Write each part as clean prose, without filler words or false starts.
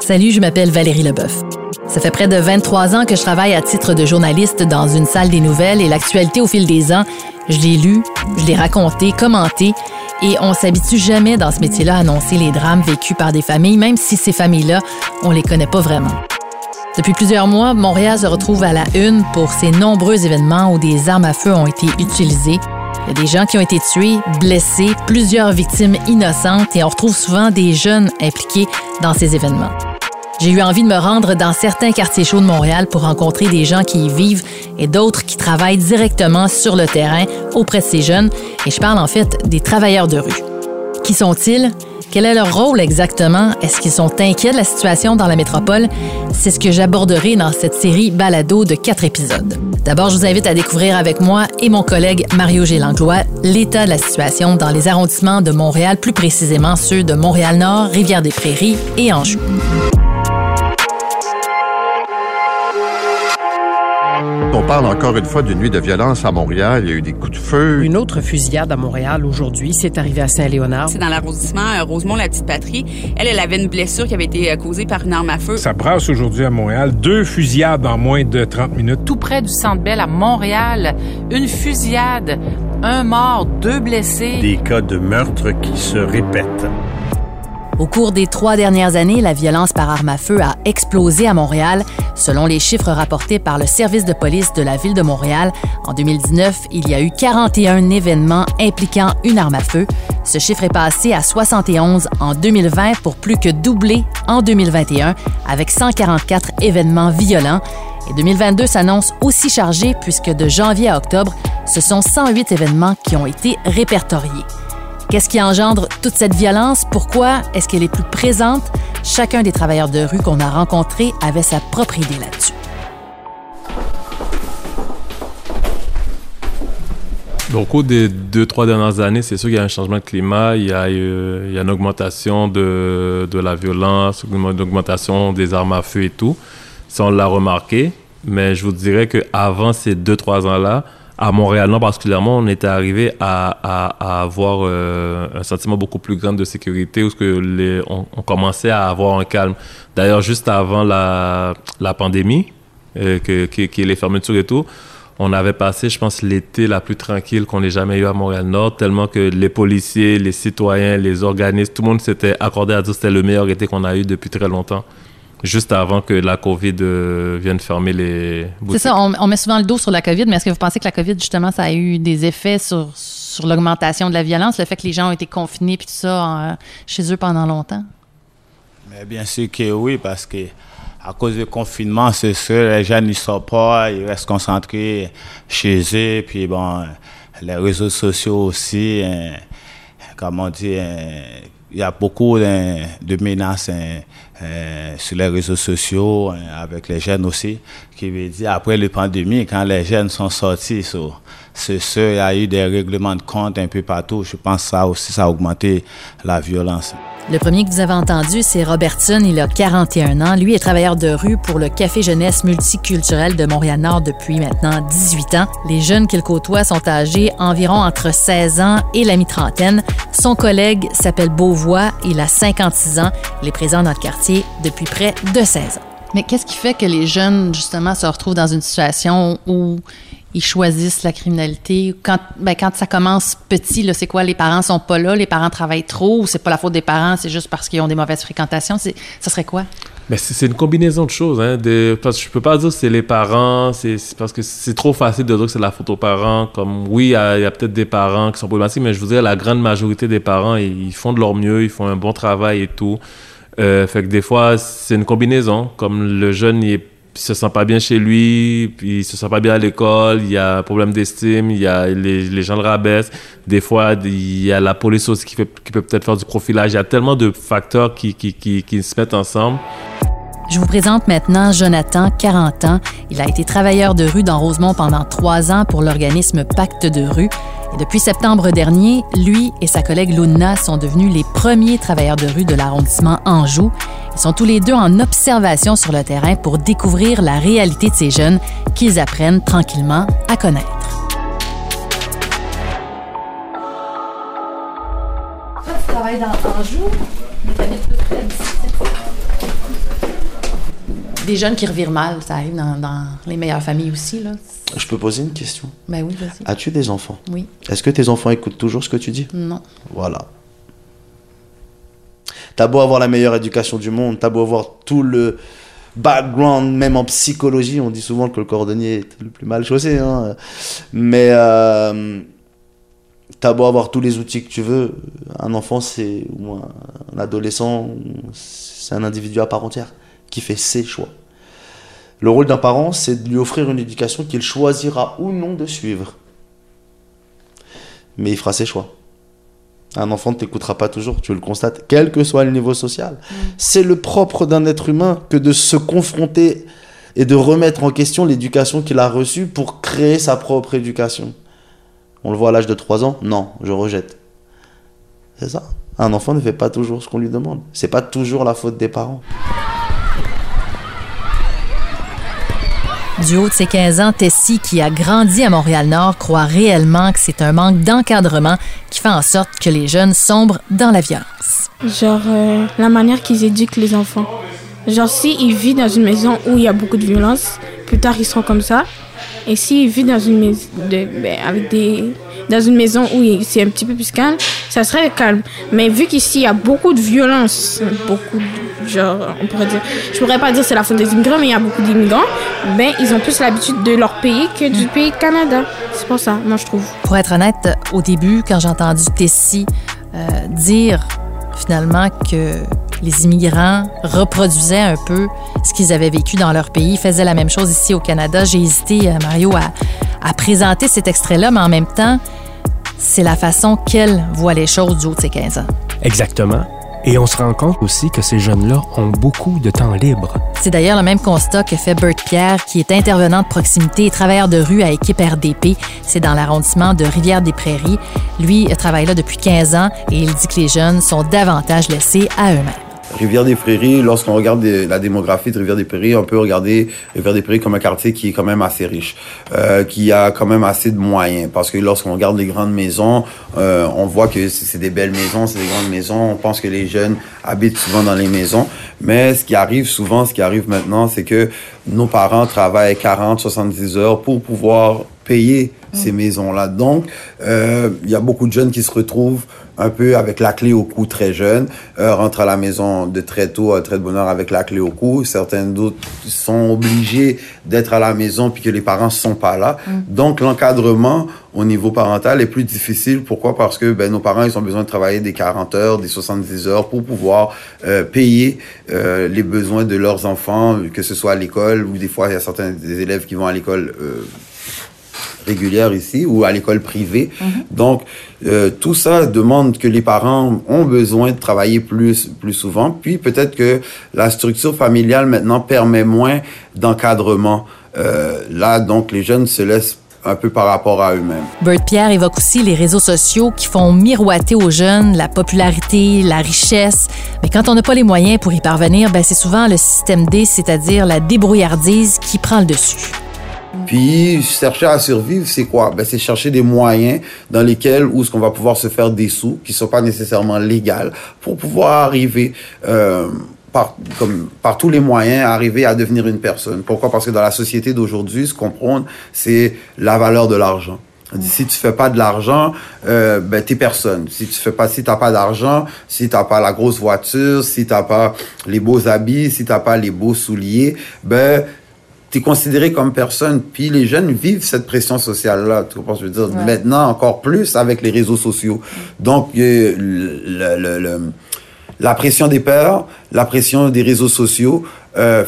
Salut, je m'appelle Valérie Leboeuf. Ça fait près de 23 ans que je travaille à titre de journaliste dans une salle des nouvelles et l'actualité au fil des ans, je l'ai lue, je l'ai racontée, commentée et on s'habitue jamais dans ce métier-là à annoncer les drames vécus par des familles, même si ces familles-là, on les connaît pas vraiment. Depuis plusieurs mois, Montréal se retrouve à la une pour ses nombreux événements où des armes à feu ont été utilisées. Il y a des gens qui ont été tués, blessés, plusieurs victimes innocentes et on retrouve souvent des jeunes impliqués dans ces événements. J'ai eu envie de me rendre dans certains quartiers chauds de Montréal pour rencontrer des gens qui y vivent et d'autres qui travaillent directement sur le terrain auprès de ces jeunes. Et je parle en fait des travailleurs de rue. Qui sont-ils? Quel est leur rôle exactement? Est-ce qu'ils sont inquiets de la situation dans la métropole? C'est ce que j'aborderai dans cette série balado de 4 épisodes. D'abord, je vous invite à découvrir avec moi et mon collègue Mario Gélanglois l'état de la situation dans les arrondissements de Montréal, plus précisément ceux de Montréal-Nord, Rivière-des-Prairies et Anjou. On parle encore une fois d'une nuit de violence à Montréal. Il y a eu des coups de feu. Une autre fusillade à Montréal aujourd'hui. C'est arrivé à Saint-Léonard. C'est dans l'arrondissement Rosemont-la-Petite-Patrie. Elle avait une blessure qui avait été causée par une arme à feu. Ça brasse aujourd'hui à Montréal. 2 fusillades en moins de 30 minutes. Tout près du Centre Bell à Montréal, une fusillade, 1 mort, 2 blessés. Des cas de meurtre qui se répètent. Au cours des 3 dernières années, la violence par arme à feu a explosé à Montréal. Selon les chiffres rapportés par le service de police de la Ville de Montréal, en 2019, il y a eu 41 événements impliquant une arme à feu. Ce chiffre est passé à 71 en 2020 pour plus que doubler en 2021 avec 144 événements violents. Et 2022 s'annonce aussi chargé puisque de janvier à octobre, ce sont 108 événements qui ont été répertoriés. Qu'est-ce qui engendre toute cette violence? Pourquoi est-ce qu'elle est plus présente? Chacun des travailleurs de rue qu'on a rencontrés avait sa propre idée là-dessus. Au cours des 2-3 dernières années, c'est sûr qu'il y a un changement de climat, il y a une augmentation de la violence, une augmentation des armes à feu et tout. Ça, on l'a remarqué, mais je vous dirais qu'avant ces 2-3 ans-là, à Montréal, non, particulièrement, on était arrivé à avoir un sentiment beaucoup plus grand de sécurité où on commençait à avoir un calme. D'ailleurs, juste avant la pandémie, qui est les fermetures et tout, on avait passé, je pense, l'été la plus tranquille qu'on ait jamais eu à Montréal-Nord, tellement que les policiers, les citoyens, les organismes, tout le monde s'était accordé à dire que c'était le meilleur été qu'on a eu depuis très longtemps. Juste avant que la COVID vienne fermer les boutiques. C'est ça, on met souvent le dos sur la COVID, mais est-ce que vous pensez que la COVID, justement, ça a eu des effets sur l'augmentation de la violence, le fait que les gens ont été confinés puis tout ça chez eux pendant longtemps? Mais bien sûr que oui, parce que à cause du confinement, c'est sûr, les gens n'y sont pas, ils restent concentrés chez eux, puis bon, les réseaux sociaux aussi, comme on dit... Il y a beaucoup de menaces sur les réseaux sociaux, avec les jeunes aussi, qui veut dire après la pandémie, quand les jeunes sont sortis, c'est sûr, il y a eu des règlements de compte un peu partout. Je pense que ça aussi, ça a augmenté la violence. Le premier que vous avez entendu, c'est Robertson, il a 41 ans. Lui est travailleur de rue pour le Café Jeunesse Multiculturel de Montréal-Nord depuis maintenant 18 ans. Les jeunes qu'il côtoie sont âgés environ entre 16 ans et la mi-trentaine. Son collègue s'appelle Beauvois, il a 56 ans. Il est présent dans le quartier depuis près de 16 ans. Mais qu'est-ce qui fait que les jeunes, justement, se retrouvent dans une situation où ils choisissent la criminalité? Quand ça commence petit, là, c'est quoi? Les parents sont pas là, les parents travaillent trop, ou c'est pas la faute des parents, c'est juste parce qu'ils ont des mauvaises fréquentations? Ça serait quoi? Mais c'est une combinaison de choses. Parce que je peux pas dire que c'est les parents, c'est parce que c'est trop facile de dire que c'est la faute aux parents. Comme oui, il y a peut-être des parents qui sont problématiques, mais je vous dirais la grande majorité des parents, ils font de leur mieux, ils font un bon travail et tout. Fait que des fois, c'est une combinaison. Comme le jeune, il se sent pas bien chez lui, puis il se sent pas bien à l'école, il y a un problème d'estime, il y a les gens le rabaissent. Des fois, il y a la police aussi qui peut peut-être faire du profilage. Il y a tellement de facteurs qui se mettent ensemble. Je vous présente maintenant Jonathan, 40 ans. Il a été travailleur de rue dans Rosemont pendant 3 ans pour l'organisme Pacte de rue. Et depuis septembre dernier, lui et sa collègue Luna sont devenus les premiers travailleurs de rue de l'arrondissement Anjou. Ils sont tous les deux en observation sur le terrain pour découvrir la réalité de ces jeunes qu'ils apprennent tranquillement à connaître. Toi, tu travailles dans Anjou, mais tu habites Des jeunes qui revirent mal, ça arrive dans les meilleures familles aussi, là. Je peux poser une question? Ben oui, vas-y. As-tu des enfants? Oui. Est-ce que tes enfants écoutent toujours ce que tu dis? Non. Voilà. T'as beau avoir la meilleure éducation du monde, t'as beau avoir tout le background, même en psychologie, on dit souvent que le cordonnier est le plus mal chaussé, hein. Mais t'as beau avoir tous les outils que tu veux, un enfant, c'est, ou un adolescent, c'est un individu à part entière qui fait ses choix. Le rôle d'un parent, c'est de lui offrir une éducation qu'il choisira ou non de suivre. Mais il fera ses choix. Un enfant ne t'écoutera pas toujours, tu le constates, quel que soit le niveau social. Mmh. C'est le propre d'un être humain que de se confronter et de remettre en question l'éducation qu'il a reçue pour créer sa propre éducation. On le voit à l'âge de 3 ans, non, je rejette. C'est ça. Un enfant ne fait pas toujours ce qu'on lui demande. C'est pas toujours la faute des parents. Du haut de ses 15 ans, Tessie, qui a grandi à Montréal-Nord, croit réellement que c'est un manque d'encadrement qui fait en sorte que les jeunes sombrent dans la violence. Genre, la manière qu'ils éduquent les enfants. Genre, s'ils vivent dans une maison où il y a beaucoup de violence, plus tard, ils seront comme ça. Et s'ils vivent dans une maison, dans une maison où c'est un petit peu plus calme, ça serait calme. Mais vu qu'ici, il y a beaucoup de violence, beaucoup de... Genre, on pourrait dire, je pourrais pas dire c'est la faute des immigrants, mais il y a beaucoup d'immigrants, ben ils ont plus l'habitude de leur pays que du pays Canada. C'est pour ça, moi, je trouve. Pour être honnête, au début, quand j'ai entendu Tessie dire, finalement, que les immigrants reproduisaient un peu ce qu'ils avaient vécu dans leur pays, faisaient la même chose ici au Canada, j'ai hésité, Mario, à présenter cet extrait-là, mais en même temps, c'est la façon qu'elle voit les choses du haut de ses 15 ans. Exactement. Et on se rend compte aussi que ces jeunes-là ont beaucoup de temps libre. C'est d'ailleurs le même constat que fait Bert Pierre, qui est intervenant de proximité et travailleur de rue à équipe RDP. C'est dans l'arrondissement de Rivière-des-Prairies. Lui travaille là depuis 15 ans et il dit que les jeunes sont davantage laissés à eux-mêmes. Rivière-des-Prairies, lorsqu'on regarde la démographie de Rivière-des-Prairies, on peut regarder Rivière-des-Prairies comme un quartier qui est quand même assez riche, qui a quand même assez de moyens. Parce que lorsqu'on regarde les grandes maisons, on voit que c'est des belles maisons, c'est des grandes maisons. On pense que les jeunes habitent souvent dans les maisons. Mais ce qui arrive maintenant, c'est que nos parents travaillent 40, 70 heures pour pouvoir payer ces maisons-là. Donc, il y a beaucoup de jeunes qui se retrouvent un peu avec la clé au cou très jeune, rentrent à la maison de très tôt, à très de bonne heure avec la clé au cou. Certains d'autres sont obligés d'être à la maison puis que les parents sont pas là. Donc, l'encadrement au niveau parental est plus difficile. Pourquoi? Parce que nos parents, ils ont besoin de travailler des 40 heures, des 70 heures pour pouvoir payer les besoins de leurs enfants, que ce soit à l'école ou des fois, il y a certains des élèves qui vont à l'école régulière ici ou à l'école privée. Donc, tout ça demande que les parents ont besoin de travailler plus souvent. Puis, peut-être que la structure familiale, maintenant, permet moins d'encadrement. Là, donc, les jeunes se laissent un peu par rapport à eux-mêmes. Bert Pierre évoque aussi les réseaux sociaux qui font miroiter aux jeunes la popularité, la richesse. Mais quand on n'a pas les moyens pour y parvenir, ben, c'est souvent le système D, c'est-à-dire la débrouillardise, qui prend le dessus. Puis, chercher à survivre, c'est quoi? Ben, c'est chercher des moyens dans lesquels, où est-ce qu'on va pouvoir se faire des sous, qui sont pas nécessairement légaux, pour pouvoir arriver, par tous les moyens, arriver à devenir une personne. Pourquoi? Parce que dans la société d'aujourd'hui, ce qu'on prône, c'est la valeur de l'argent. Si tu fais pas de l'argent, t'es personne. Si t'as pas d'argent, si t'as pas la grosse voiture, si t'as pas les beaux habits, si t'as pas les beaux souliers, t'es considéré comme personne. Puis les jeunes vivent cette pression sociale-là. Tu comprends ce que je veux dire? Ouais. Maintenant, encore plus avec les réseaux sociaux. Donc, la pression des pères, la pression des réseaux sociaux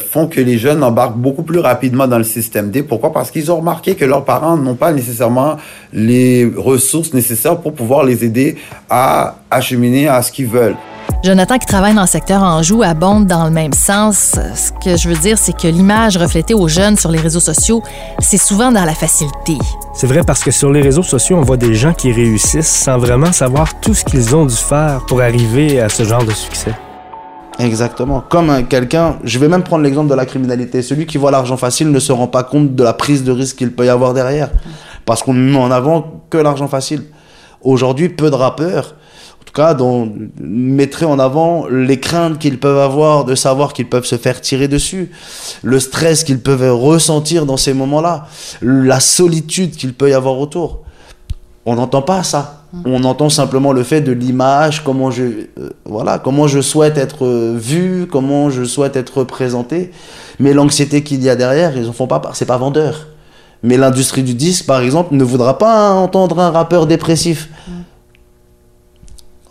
font que les jeunes embarquent beaucoup plus rapidement dans le système D. Pourquoi? Parce qu'ils ont remarqué que leurs parents n'ont pas nécessairement les ressources nécessaires pour pouvoir les aider à acheminer à ce qu'ils veulent. Jonathan, qui travaille dans le secteur Anjou, abonde dans le même sens. Ce que je veux dire, c'est que l'image reflétée aux jeunes sur les réseaux sociaux, c'est souvent dans la facilité. C'est vrai, parce que sur les réseaux sociaux, on voit des gens qui réussissent sans vraiment savoir tout ce qu'ils ont dû faire pour arriver à ce genre de succès. Exactement. Comme quelqu'un, je vais même prendre l'exemple de la criminalité. Celui qui voit l'argent facile ne se rend pas compte de la prise de risque qu'il peut y avoir derrière. Parce qu'on ne met en avant que l'argent facile. Aujourd'hui, peu de rappeurs en tout cas, dont mettrait en avant les craintes qu'ils peuvent avoir de savoir qu'ils peuvent se faire tirer dessus, le stress qu'ils peuvent ressentir dans ces moments-là, la solitude qu'il peut y avoir autour. On n'entend pas ça. On entend simplement le fait de l'image, comment je souhaite être vu, comment je souhaite être représenté. Mais l'anxiété qu'il y a derrière, ils en font pas part. C'est pas vendeur. Mais l'industrie du disque, par exemple, ne voudra pas entendre un rappeur dépressif.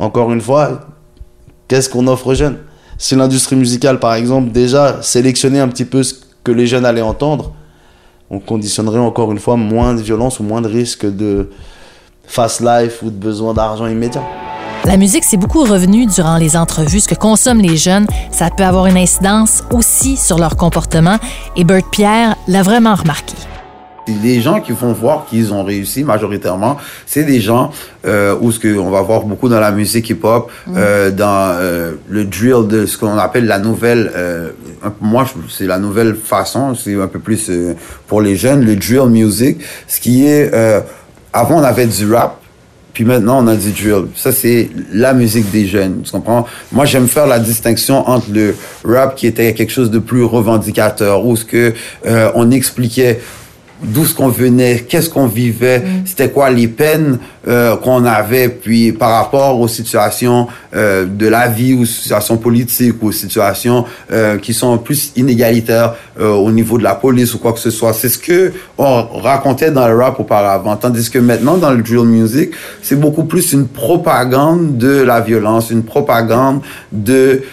Encore une fois, qu'est-ce qu'on offre aux jeunes? Si l'industrie musicale, par exemple, déjà sélectionnait un petit peu ce que les jeunes allaient entendre, on conditionnerait encore une fois moins de violence ou moins de risque de fast life ou de besoin d'argent immédiat. La musique, c'est beaucoup revenu durant les entrevues. Ce que consomment les jeunes, ça peut avoir une incidence aussi sur leur comportement. Et Bert Pierre l'a vraiment remarqué. Les gens qui font voir qu'ils ont réussi majoritairement, c'est des gens où ce qu'on va voir beaucoup dans la musique hip-hop, dans le drill de ce qu'on appelle la nouvelle... moi, c'est la nouvelle façon, c'est un peu plus pour les jeunes, le drill music. Ce qui est... avant, on avait du rap, puis maintenant, on a du drill. Ça, c'est la musique des jeunes, tu comprends? Moi, j'aime faire la distinction entre le rap qui était quelque chose de plus revendicateur, où ce que on expliquait... d'où ce qu'on venait, qu'est-ce qu'on vivait, c'était quoi les peines qu'on avait, puis par rapport aux situations de la vie, aux situations politiques, aux situations qui sont plus inégalitaires au niveau de la police ou quoi que ce soit. C'est ce que on racontait dans le rap auparavant, tandis que maintenant, dans le drill music, c'est beaucoup plus une propagande de la violence, une propagande de...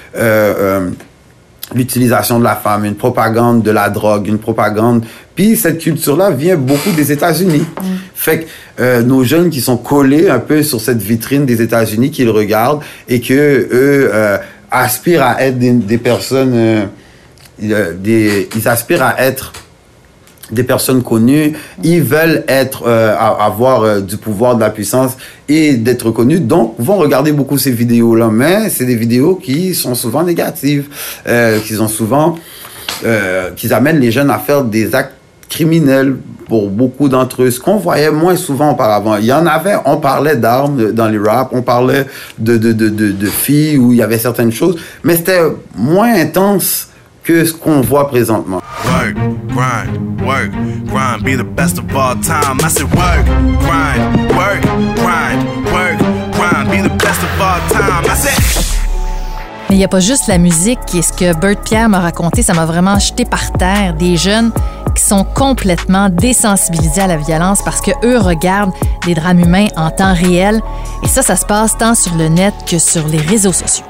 l'utilisation de la femme, une propagande de la drogue, une propagande... Puis cette culture-là vient beaucoup des États-Unis. Fait que nos jeunes qui sont collés un peu sur cette vitrine des États-Unis, qu'ils regardent et que eux aspirent à être des personnes... ils aspirent à être des personnes connues. Ils veulent être avoir du pouvoir, de la puissance et d'être connus, donc vont regarder beaucoup ces vidéos-là, mais c'est des vidéos qui sont souvent négatives, qui amènent les jeunes à faire des actes criminels pour beaucoup d'entre eux, ce qu'on voyait moins souvent auparavant. Il y en avait, on parlait d'armes dans les rap, on parlait de filles où il y avait certaines choses, mais c'était moins intense que ce qu'on voit présentement. Work, grind, work, grind, be the best of all time. I said work, grind, work, grind, work, grind, be the best of all time. I said... Mais il n'y a pas juste la musique, et ce que Bert Pierre m'a raconté, ça m'a vraiment jeté par terre. Des jeunes qui sont complètement désensibilisés à la violence parce qu'eux regardent des drames humains en temps réel. Et ça se passe tant sur le net que sur les réseaux sociaux.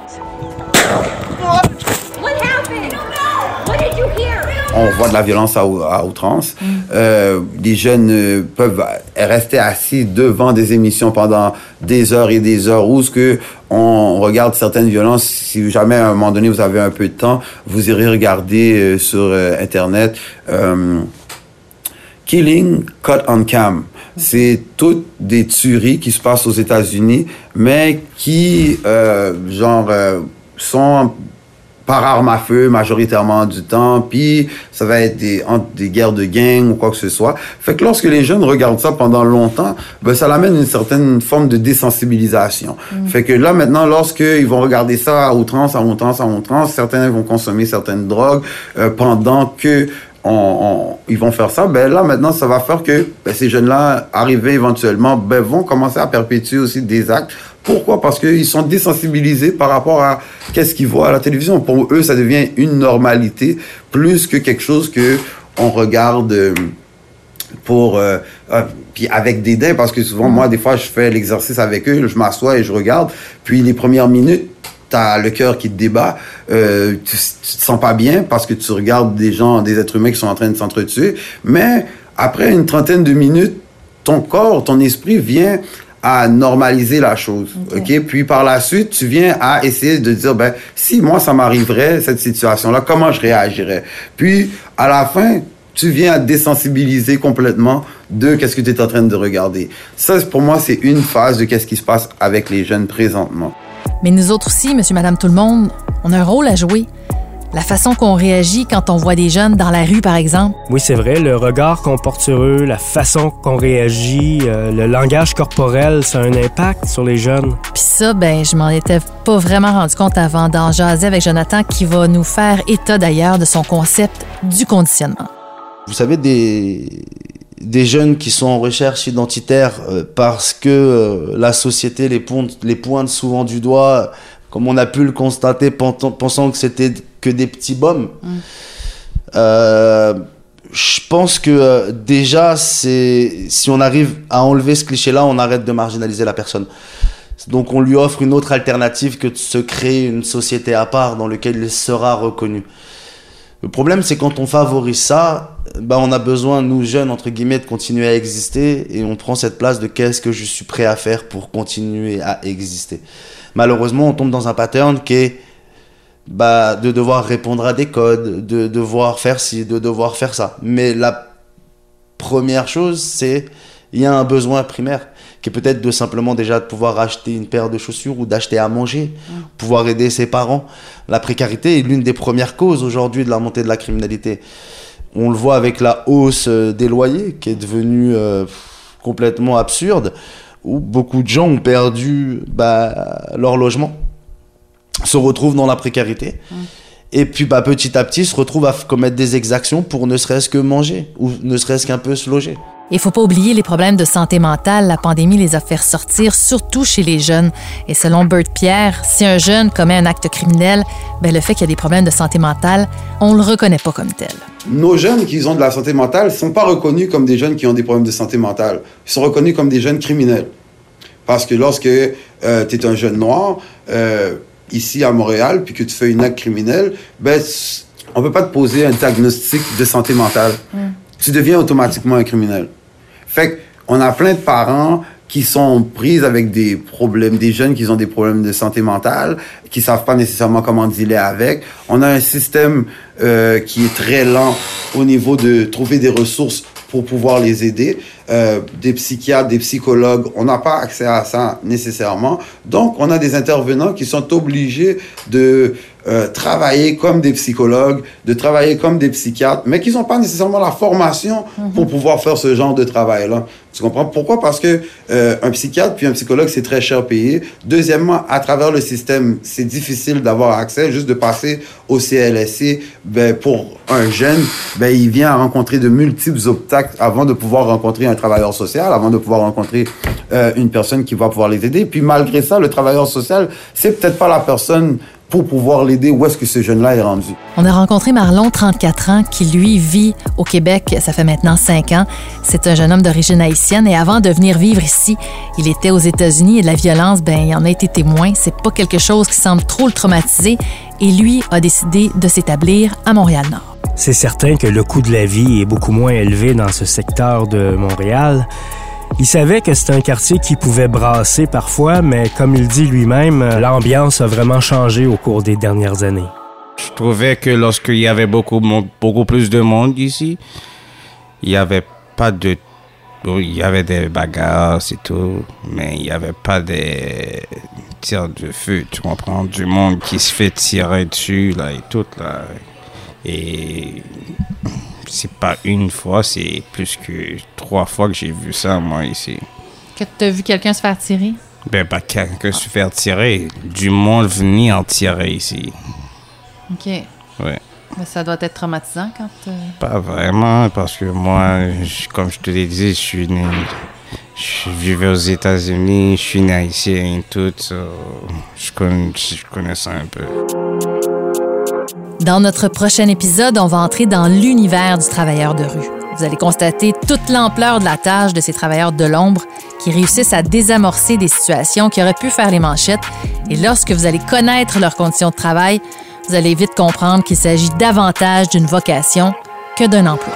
On voit de la violence à outrance. Les jeunes peuvent rester assis devant des émissions pendant des heures et des heures où ce que on regarde certaines violences. Si jamais à un moment donné vous avez un peu de temps, vous irez regarder sur Internet Killing Caught on Cam. C'est toutes des tueries qui se passent aux États-Unis, mais qui sont par arme à feu majoritairement du temps, puis ça va être des guerres de gang ou quoi que ce soit. Fait que lorsque les jeunes regardent ça pendant longtemps, ben ça l'amène une certaine forme de désensibilisation. Fait que là, maintenant, lorsque ils vont regarder ça à outrance, certains vont consommer certaines drogues pendant que ils vont faire ça, ben là, maintenant, ça va faire que ces jeunes-là, arrivés éventuellement, vont commencer à perpétuer aussi des actes. Pourquoi? Parce qu'ils sont désensibilisés par rapport à qu'est-ce qu'ils voient à la télévision. Pour eux, ça devient une normalité plus que quelque chose que on regarde pour... puis avec dédain, parce que souvent, moi, des fois, je fais l'exercice avec eux, je m'assois et je regarde. Puis les premières minutes, t'as le cœur qui te débat, tu te sens pas bien parce que tu regardes des êtres humains qui sont en train de s'entretuer. Mais après une trentaine de minutes, ton corps, ton esprit vient... à normaliser la chose, okay? Puis par la suite, tu viens à essayer de dire, si moi, ça m'arriverait, cette situation-là, comment je réagirais? Puis, à la fin, tu viens à désensibiliser complètement de qu'est-ce que tu es en train de regarder. Ça, pour moi, c'est une phase de qu'est-ce qui se passe avec les jeunes présentement. Mais nous autres aussi, monsieur, madame, tout le monde, on a un rôle à jouer. La façon qu'on réagit quand on voit des jeunes dans la rue, par exemple. Oui, c'est vrai. Le regard qu'on porte sur eux, la façon qu'on réagit, le langage corporel, ça a un impact sur les jeunes. Puis ça, ben, je m'en étais pas vraiment rendu compte avant d'en jaser avec Jonathan, qui va nous faire état d'ailleurs de son concept du conditionnement. Vous savez, des jeunes qui sont en recherche identitaire parce que la société les pointe souvent du doigt, comme on a pu le constater, pensant que c'était que des petits bums. Je pense que déjà, si on arrive à enlever ce cliché-là, on arrête de marginaliser la personne. Donc on lui offre une autre alternative que de se créer une société à part dans laquelle il sera reconnu. Le problème, c'est quand on favorise ça, bah, on a besoin, nous jeunes, entre guillemets, de continuer à exister, et on prend cette place de qu'est-ce que je suis prêt à faire pour continuer à exister. Malheureusement, on tombe dans un pattern qui est bah, de devoir répondre à des codes, de devoir faire ci, de devoir faire ça. Mais la première chose, c'est il y a un besoin primaire qui est peut-être de simplement déjà de pouvoir acheter une paire de chaussures ou d'acheter à manger, pouvoir aider ses parents. La précarité est l'une des premières causes aujourd'hui de la montée de la criminalité. On le voit avec la hausse des loyers qui est devenue complètement absurde, où beaucoup de gens ont perdu leur logement, se retrouvent dans la précarité, et puis petit à petit se retrouvent à commettre des exactions pour ne serait-ce que manger ou ne serait-ce qu'un peu se loger. Il ne faut pas oublier les problèmes de santé mentale. La pandémie les a fait ressortir, surtout chez les jeunes. Et selon Bert Pierre, si un jeune commet un acte criminel, le fait qu'il y a des problèmes de santé mentale, on ne le reconnaît pas comme tel. Nos jeunes qui ont de la santé mentale ne sont pas reconnus comme des jeunes qui ont des problèmes de santé mentale. Ils sont reconnus comme des jeunes criminels. Parce que lorsque tu es un jeune noir, ici à Montréal, puis que tu fais un acte criminel, on ne peut pas te poser un diagnostic de santé mentale. Tu deviens automatiquement un criminel. Fait qu'on a plein de parents qui sont pris avec des problèmes, des jeunes qui ont des problèmes de santé mentale, qui savent pas nécessairement comment dealer avec. On a un système qui est très lent au niveau de trouver des ressources pour pouvoir les aider. Des psychiatres, des psychologues, on n'a pas accès à ça nécessairement. Donc, on a des intervenants qui sont obligés de travailler comme des psychologues, de travailler comme des psychiatres, mais qui n'ont pas nécessairement la formation pour pouvoir faire ce genre de travail-là. Tu comprends? Pourquoi? Parce que un psychiatre puis un psychologue, c'est très cher payé. Deuxièmement, à travers le système, c'est difficile d'avoir accès. Juste de passer au CLSC, pour un jeune, il vient à rencontrer de multiples obstacles avant de pouvoir rencontrer un travailleur social, avant de pouvoir rencontrer une personne qui va pouvoir les aider. Puis malgré ça, le travailleur social, c'est peut-être pas la personne pour pouvoir l'aider. Où est-ce que ce jeune-là est rendu? On a rencontré Marlon, 34 ans, qui, lui, vit au Québec. Ça fait maintenant 5 ans. C'est un jeune homme d'origine haïtienne. Et avant de venir vivre ici, il était aux États-Unis. Et de la violence, il en a été témoin. C'est pas quelque chose qui semble trop le traumatiser. Et lui a décidé de s'établir à Montréal-Nord. C'est certain que le coût de la vie est beaucoup moins élevé dans ce secteur de Montréal. Il savait que c'était un quartier qui pouvait brasser parfois, mais comme il dit lui-même, l'ambiance a vraiment changé au cours des dernières années. Je trouvais que lorsqu'il y avait beaucoup plus de monde ici, il y avait des bagarres, c'est tout, mais il n'y avait pas des tirs de feu, tu comprends? Du monde qui se fait tirer dessus, là, et tout, là. Et c'est pas une fois, c'est plus que 3 fois que j'ai vu ça, moi, ici. Que t'as vu quelqu'un se faire tirer? Pas quelqu'un se faire tirer, du monde venir tirer ici. OK. Ouais. Mais ça doit être traumatisant quand... Pas vraiment, parce que moi, comme je te l'ai dit, je vivais aux États-Unis, je suis né ici et tout, so, je connais ça un peu. Dans notre prochain épisode, on va entrer dans l'univers du travailleur de rue. Vous allez constater toute l'ampleur de la tâche de ces travailleurs de l'ombre qui réussissent à désamorcer des situations qui auraient pu faire les manchettes. Et lorsque vous allez connaître leurs conditions de travail, vous allez vite comprendre qu'il s'agit davantage d'une vocation que d'un emploi.